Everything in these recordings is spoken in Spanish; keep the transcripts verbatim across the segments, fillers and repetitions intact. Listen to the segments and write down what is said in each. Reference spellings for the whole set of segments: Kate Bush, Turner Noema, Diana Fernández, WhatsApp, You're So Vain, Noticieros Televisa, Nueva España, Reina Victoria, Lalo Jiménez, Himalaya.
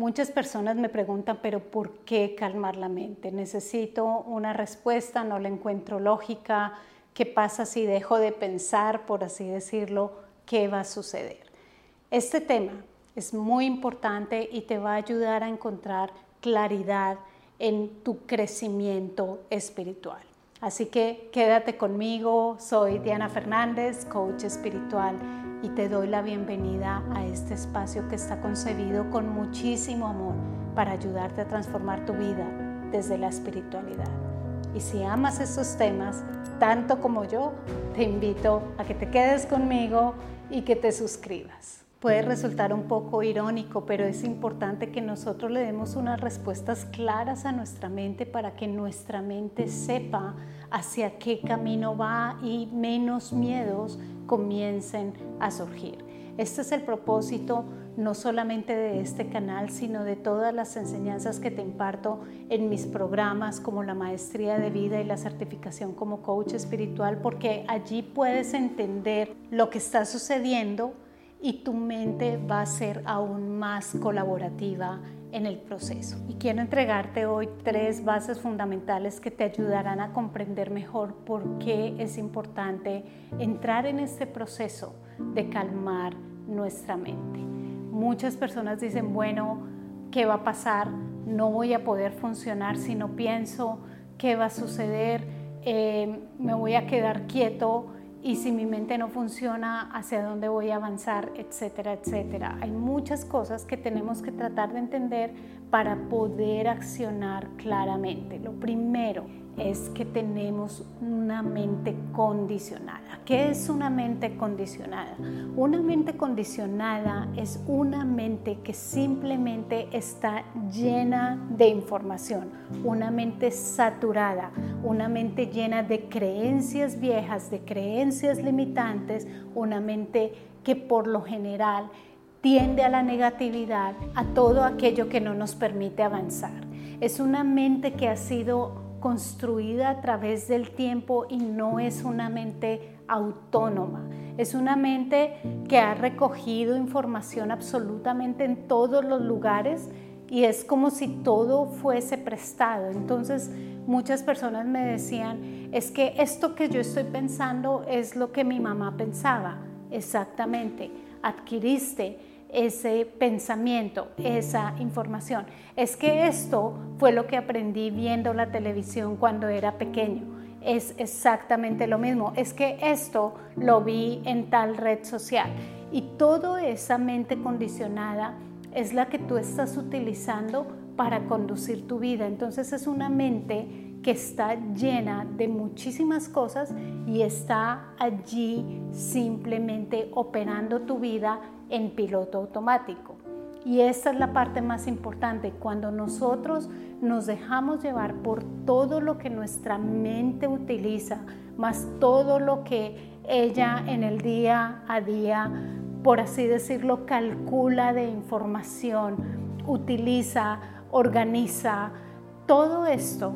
Muchas personas me preguntan, pero ¿por qué calmar la mente? Necesito una respuesta, no la encuentro lógica. ¿Qué pasa si dejo de pensar, por así decirlo? ¿Qué va a suceder? Este tema es muy importante y te va a ayudar a encontrar claridad en tu crecimiento espiritual. Así que quédate conmigo, soy Diana Fernández, coach espiritual, y te doy la bienvenida a este espacio que está concebido con muchísimo amor para ayudarte a transformar tu vida desde la espiritualidad. Y si amas estos temas tanto como yo, te invito a que te quedes conmigo y que te suscribas. Puede resultar un poco irónico, pero es importante que nosotros le demos unas respuestas claras a nuestra mente para que nuestra mente sepa hacia qué camino va y menos miedos comiencen a surgir. Este es el propósito no solamente de este canal, sino de todas las enseñanzas que te imparto en mis programas como la Maestría de Vida y la certificación como coach espiritual, porque allí puedes entender lo que está sucediendo y tu mente va a ser aún más colaborativa en el proceso. Y quiero entregarte hoy tres bases fundamentales que te ayudarán a comprender mejor por qué es importante entrar en este proceso de calmar nuestra mente. Muchas personas dicen, bueno, ¿qué va a pasar? No voy a poder funcionar si no pienso. ¿Qué va a suceder? Eh, ¿me voy a quedar quieto? Y si mi mente no funciona, ¿hacia dónde voy a avanzar? Etcétera, etcétera. Hay muchas cosas que tenemos que tratar de entender para poder accionar claramente. Lo primero es que tenemos una mente condicionada. ¿Qué es una mente condicionada? Una mente condicionada es una mente que simplemente está llena de información, una mente saturada, una mente llena de creencias viejas, de creencias limitantes, una mente que por lo general tiende a la negatividad, a todo aquello que no nos permite avanzar. Es una mente que ha sido construida a través del tiempo y no es una mente autónoma. Es una mente que ha recogido información absolutamente en todos los lugares y es como si todo fuese prestado. Entonces, muchas personas me decían, es que esto que yo estoy pensando es lo que mi mamá pensaba. Exactamente, adquiriste ese pensamiento, esa información. Es que esto fue lo que aprendí viendo la televisión cuando era pequeño. Es exactamente lo mismo. Es que esto lo vi en tal red social. Y toda esa mente condicionada es la que tú estás utilizando para conducir tu vida. Entonces es una mente que está llena de muchísimas cosas y está allí simplemente operando tu vida en piloto automático. Y esta es la parte más importante. Cuando nosotros nos dejamos llevar por todo lo que nuestra mente utiliza, más todo lo que ella en el día a día, por así decirlo, calcula de información, utiliza, organiza, todo esto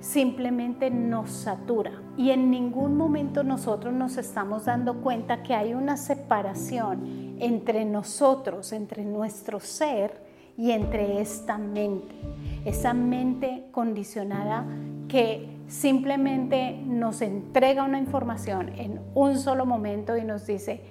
simplemente nos satura. Y en ningún momento nosotros nos estamos dando cuenta que hay una separación entre nosotros, entre nuestro ser y entre esta mente. Esa mente condicionada que simplemente nos entrega una información en un solo momento y nos dice,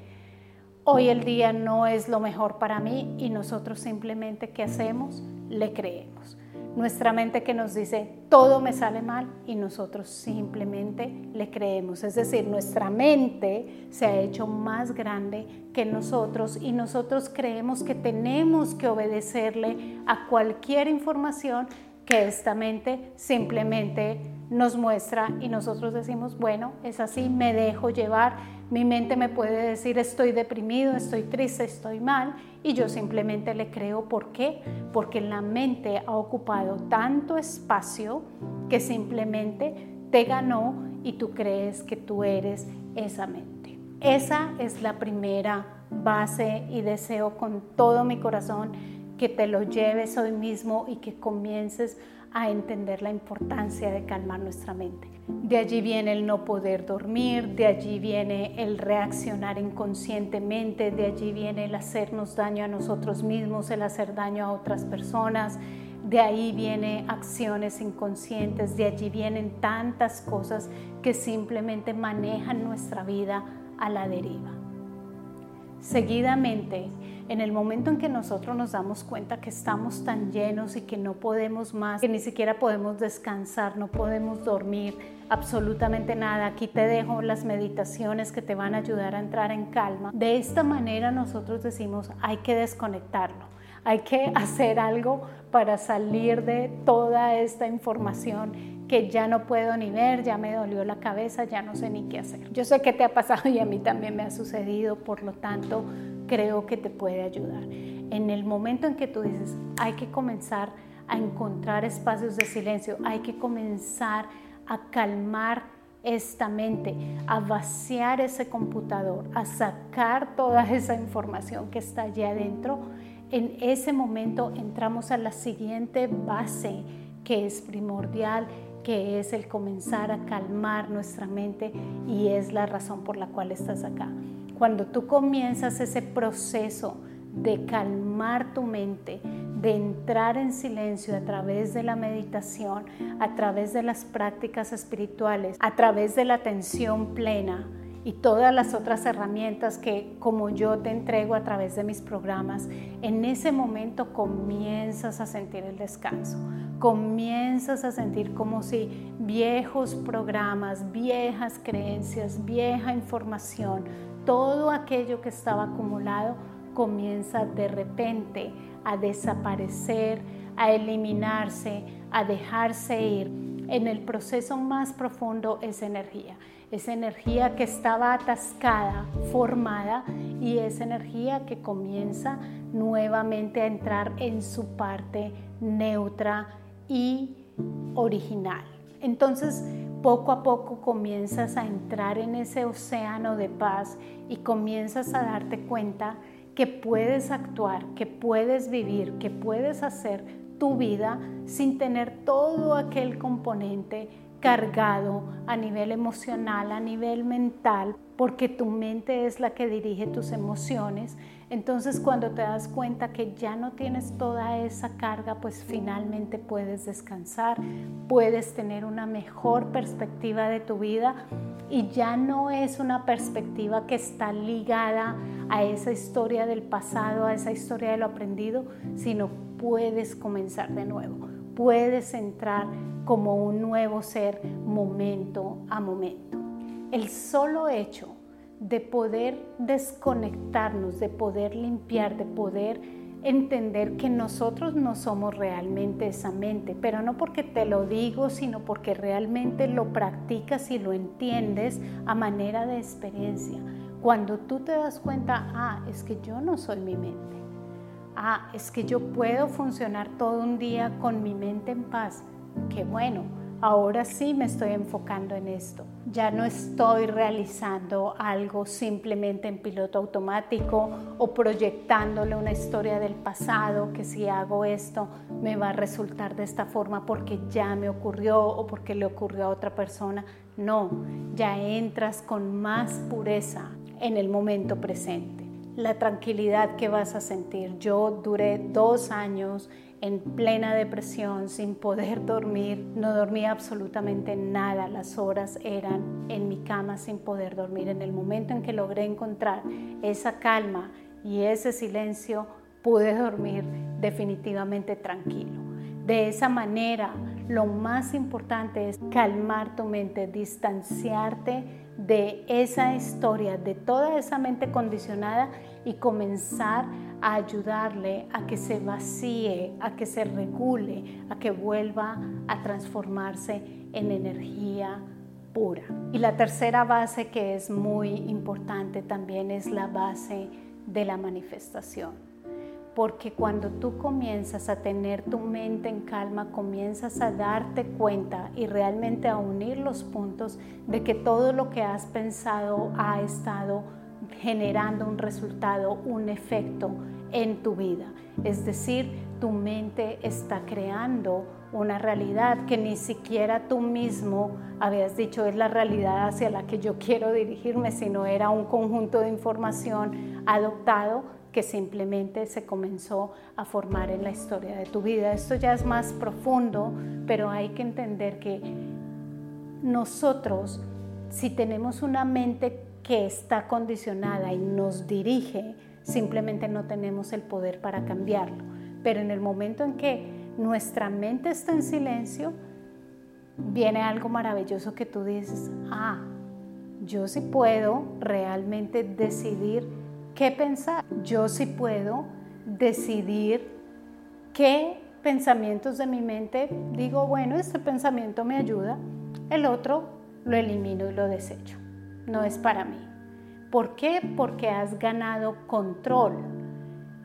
hoy el día no es lo mejor para mí, y nosotros simplemente, ¿qué hacemos? Le creemos. Nuestra mente que nos dice, todo me sale mal, y nosotros simplemente le creemos. Es decir, nuestra mente se ha hecho más grande que nosotros y nosotros creemos que tenemos que obedecerle a cualquier información que esta mente simplemente nos muestra, y nosotros decimos, bueno, es así, me dejo llevar. Mi mente me puede decir, estoy deprimido, estoy triste, estoy mal, y yo simplemente le creo. ¿Por qué? Porque la mente ha ocupado tanto espacio que simplemente te ganó y tú crees que tú eres esa mente. Esa es la primera base, y deseo con todo mi corazón que te lo lleves hoy mismo y que comiences a entender la importancia de calmar nuestra mente. De allí viene el no poder dormir, de allí viene el reaccionar inconscientemente, de allí viene el hacernos daño a nosotros mismos, el hacer daño a otras personas, de ahí vienen acciones inconscientes, de allí vienen tantas cosas que simplemente manejan nuestra vida a la deriva. Seguidamente, en el momento en que nosotros nos damos cuenta que estamos tan llenos y que no podemos más, que ni siquiera podemos descansar, no podemos dormir, absolutamente nada. Aquí te dejo las meditaciones que te van a ayudar a entrar en calma. De esta manera nosotros decimos, hay que desconectarlo, hay que hacer algo para salir de toda esta información que ya no puedo ni ver, ya me dolió la cabeza, ya no sé ni qué hacer. Yo sé que te ha pasado y a mí también me ha sucedido, por lo tanto, creo que te puede ayudar. En el momento en que tú dices, hay que comenzar a encontrar espacios de silencio, hay que comenzar a calmar esta mente, a vaciar ese computador, a sacar toda esa información que está allá adentro, en ese momento entramos a la siguiente base que es primordial, que es el comenzar a calmar nuestra mente, y es la razón por la cual estás acá. Cuando tú comienzas ese proceso de calmar tu mente, de entrar en silencio a través de la meditación, a través de las prácticas espirituales, a través de la atención plena y todas las otras herramientas que, como yo te entrego a través de mis programas, en ese momento comienzas a sentir el descanso. Comienzas a sentir como si viejos programas, viejas creencias, vieja información, todo aquello que estaba acumulado comienza de repente a desaparecer, a eliminarse, a dejarse ir. En el proceso más profundo es energía. Esa energía que estaba atascada, formada, y esa energía que comienza nuevamente a entrar en su parte neutra y original. Entonces, poco a poco comienzas a entrar en ese océano de paz y comienzas a darte cuenta que puedes actuar, que puedes vivir, que puedes hacer tu vida sin tener todo aquel componente cargado a nivel emocional, a nivel mental, porque tu mente es la que dirige tus emociones. Entonces, cuando te das cuenta que ya no tienes toda esa carga, pues finalmente puedes descansar, puedes tener una mejor perspectiva de tu vida, y ya no es una perspectiva que está ligada a esa historia del pasado, a esa historia de lo aprendido, sino puedes comenzar de nuevo, puedes entrar como un nuevo ser momento a momento. El solo hecho de poder desconectarnos, de poder limpiar, de poder entender que nosotros no somos realmente esa mente, pero no porque te lo digo, sino porque realmente lo practicas y lo entiendes a manera de experiencia. Cuando tú te das cuenta, ah, es que yo no soy mi mente, ah, es que yo puedo funcionar todo un día con mi mente en paz, qué bueno, ahora sí me estoy enfocando en esto. Ya no estoy realizando algo simplemente en piloto automático o proyectándole una historia del pasado que si hago esto me va a resultar de esta forma porque ya me ocurrió o porque le ocurrió a otra persona. No, ya entras con más pureza en el momento presente. La tranquilidad que vas a sentir. Yo duré dos años en plena depresión, sin poder dormir, no dormía absolutamente nada, las horas eran en mi cama sin poder dormir. En el momento en que logré encontrar esa calma y ese silencio, pude dormir definitivamente tranquilo. De esa manera, lo más importante es calmar tu mente, distanciarte de esa historia, de toda esa mente condicionada, y comenzar a ayudarle a que se vacíe, a que se regule, a que vuelva a transformarse en energía pura. Y la tercera base, que es muy importante también, es la base de la manifestación. Porque cuando tú comienzas a tener tu mente en calma, comienzas a darte cuenta y realmente a unir los puntos de que todo lo que has pensado ha estado generando un resultado, un efecto en tu vida. Es decir, tu mente está creando una realidad que ni siquiera tú mismo habías dicho es la realidad hacia la que yo quiero dirigirme, sino era un conjunto de información adoptado que simplemente se comenzó a formar en la historia de tu vida. Esto ya es más profundo, pero hay que entender que nosotros, si tenemos una mente que está condicionada y nos dirige, simplemente no tenemos el poder para cambiarlo. Pero en el momento en que nuestra mente está en silencio, viene algo maravilloso que tú dices, ah, yo sí puedo realmente decidir qué pensar, yo sí puedo decidir qué pensamientos de mi mente, digo, bueno, este pensamiento me ayuda, el otro lo elimino y lo desecho, no es para mí. ¿Por qué? Porque has ganado control.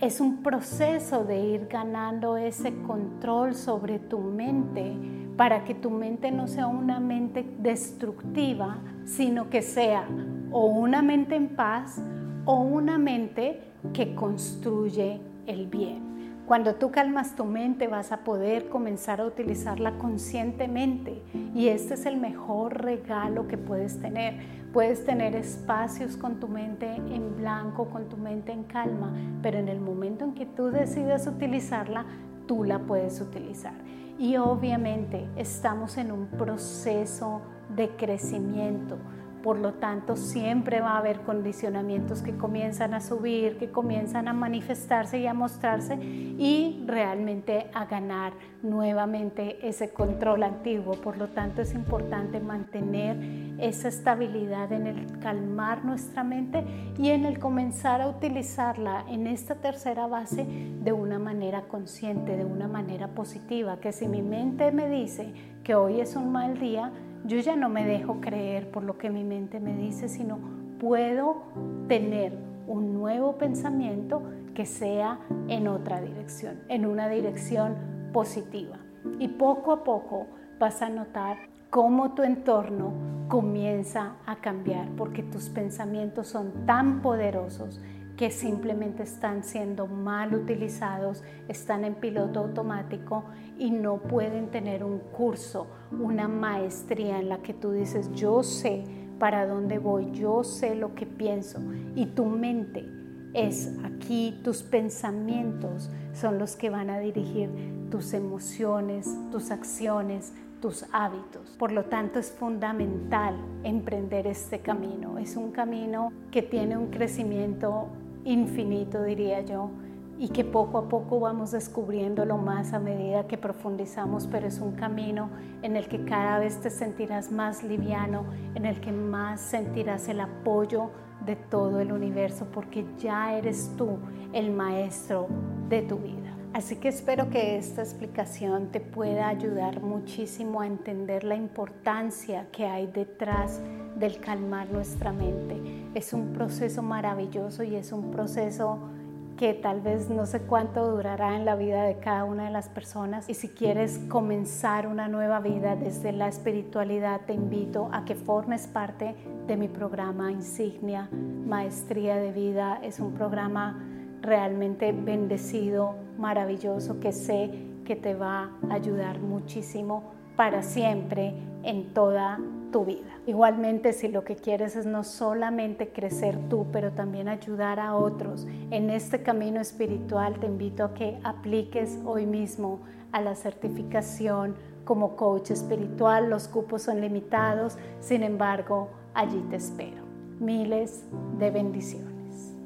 Es un proceso de ir ganando ese control sobre tu mente para que tu mente no sea una mente destructiva, sino que sea o una mente en paz o una mente que construye el bien. Cuando tú calmas tu mente vas a poder comenzar a utilizarla conscientemente y este es el mejor regalo que puedes tener. Puedes tener espacios con tu mente en blanco, con tu mente en calma, pero en el momento en que tú decidas utilizarla, tú la puedes utilizar. Y obviamente estamos en un proceso de crecimiento, por lo tanto siempre va a haber condicionamientos que comienzan a subir, que comienzan a manifestarse y a mostrarse y realmente a ganar nuevamente ese control antiguo. Por lo tanto es importante mantener esa estabilidad en el calmar nuestra mente y en el comenzar a utilizarla en esta tercera base de una manera consciente, de una manera positiva, que si mi mente me dice que hoy es un mal día, yo ya no me dejo creer por lo que mi mente me dice, sino puedo tener un nuevo pensamiento que sea en otra dirección, en una dirección positiva. Y poco a poco vas a notar cómo tu entorno comienza a cambiar, porque tus pensamientos son tan poderosos que simplemente están siendo mal utilizados, están en piloto automático y no pueden tener un curso, una maestría en la que tú dices, yo sé para dónde voy, yo sé lo que pienso. Y tu mente es aquí, tus pensamientos son los que van a dirigir tus emociones, tus acciones, tus hábitos. Por lo tanto, es fundamental emprender este camino. Es un camino que tiene un crecimiento infinito, diría yo, y que poco a poco vamos descubriéndolo más a medida que profundizamos, pero es un camino en el que cada vez te sentirás más liviano, en el que más sentirás el apoyo de todo el universo, porque ya eres tú el maestro de tu vida. Así que espero que esta explicación te pueda ayudar muchísimo a entender la importancia que hay detrás del calmar nuestra mente. Es un proceso maravilloso y es un proceso que tal vez no sé cuánto durará en la vida de cada una de las personas. Y si quieres comenzar una nueva vida desde la espiritualidad, te invito a que formes parte de mi programa Insignia Maestría de Vida. Es un programa realmente bendecido, maravilloso, que sé que te va a ayudar muchísimo para siempre en toda tu vida. Igualmente, si lo que quieres es no solamente crecer tú, pero también ayudar a otros en este camino espiritual, te invito a que apliques hoy mismo a la certificación como coach espiritual. Los cupos son limitados, sin embargo, allí te espero. Miles de bendiciones.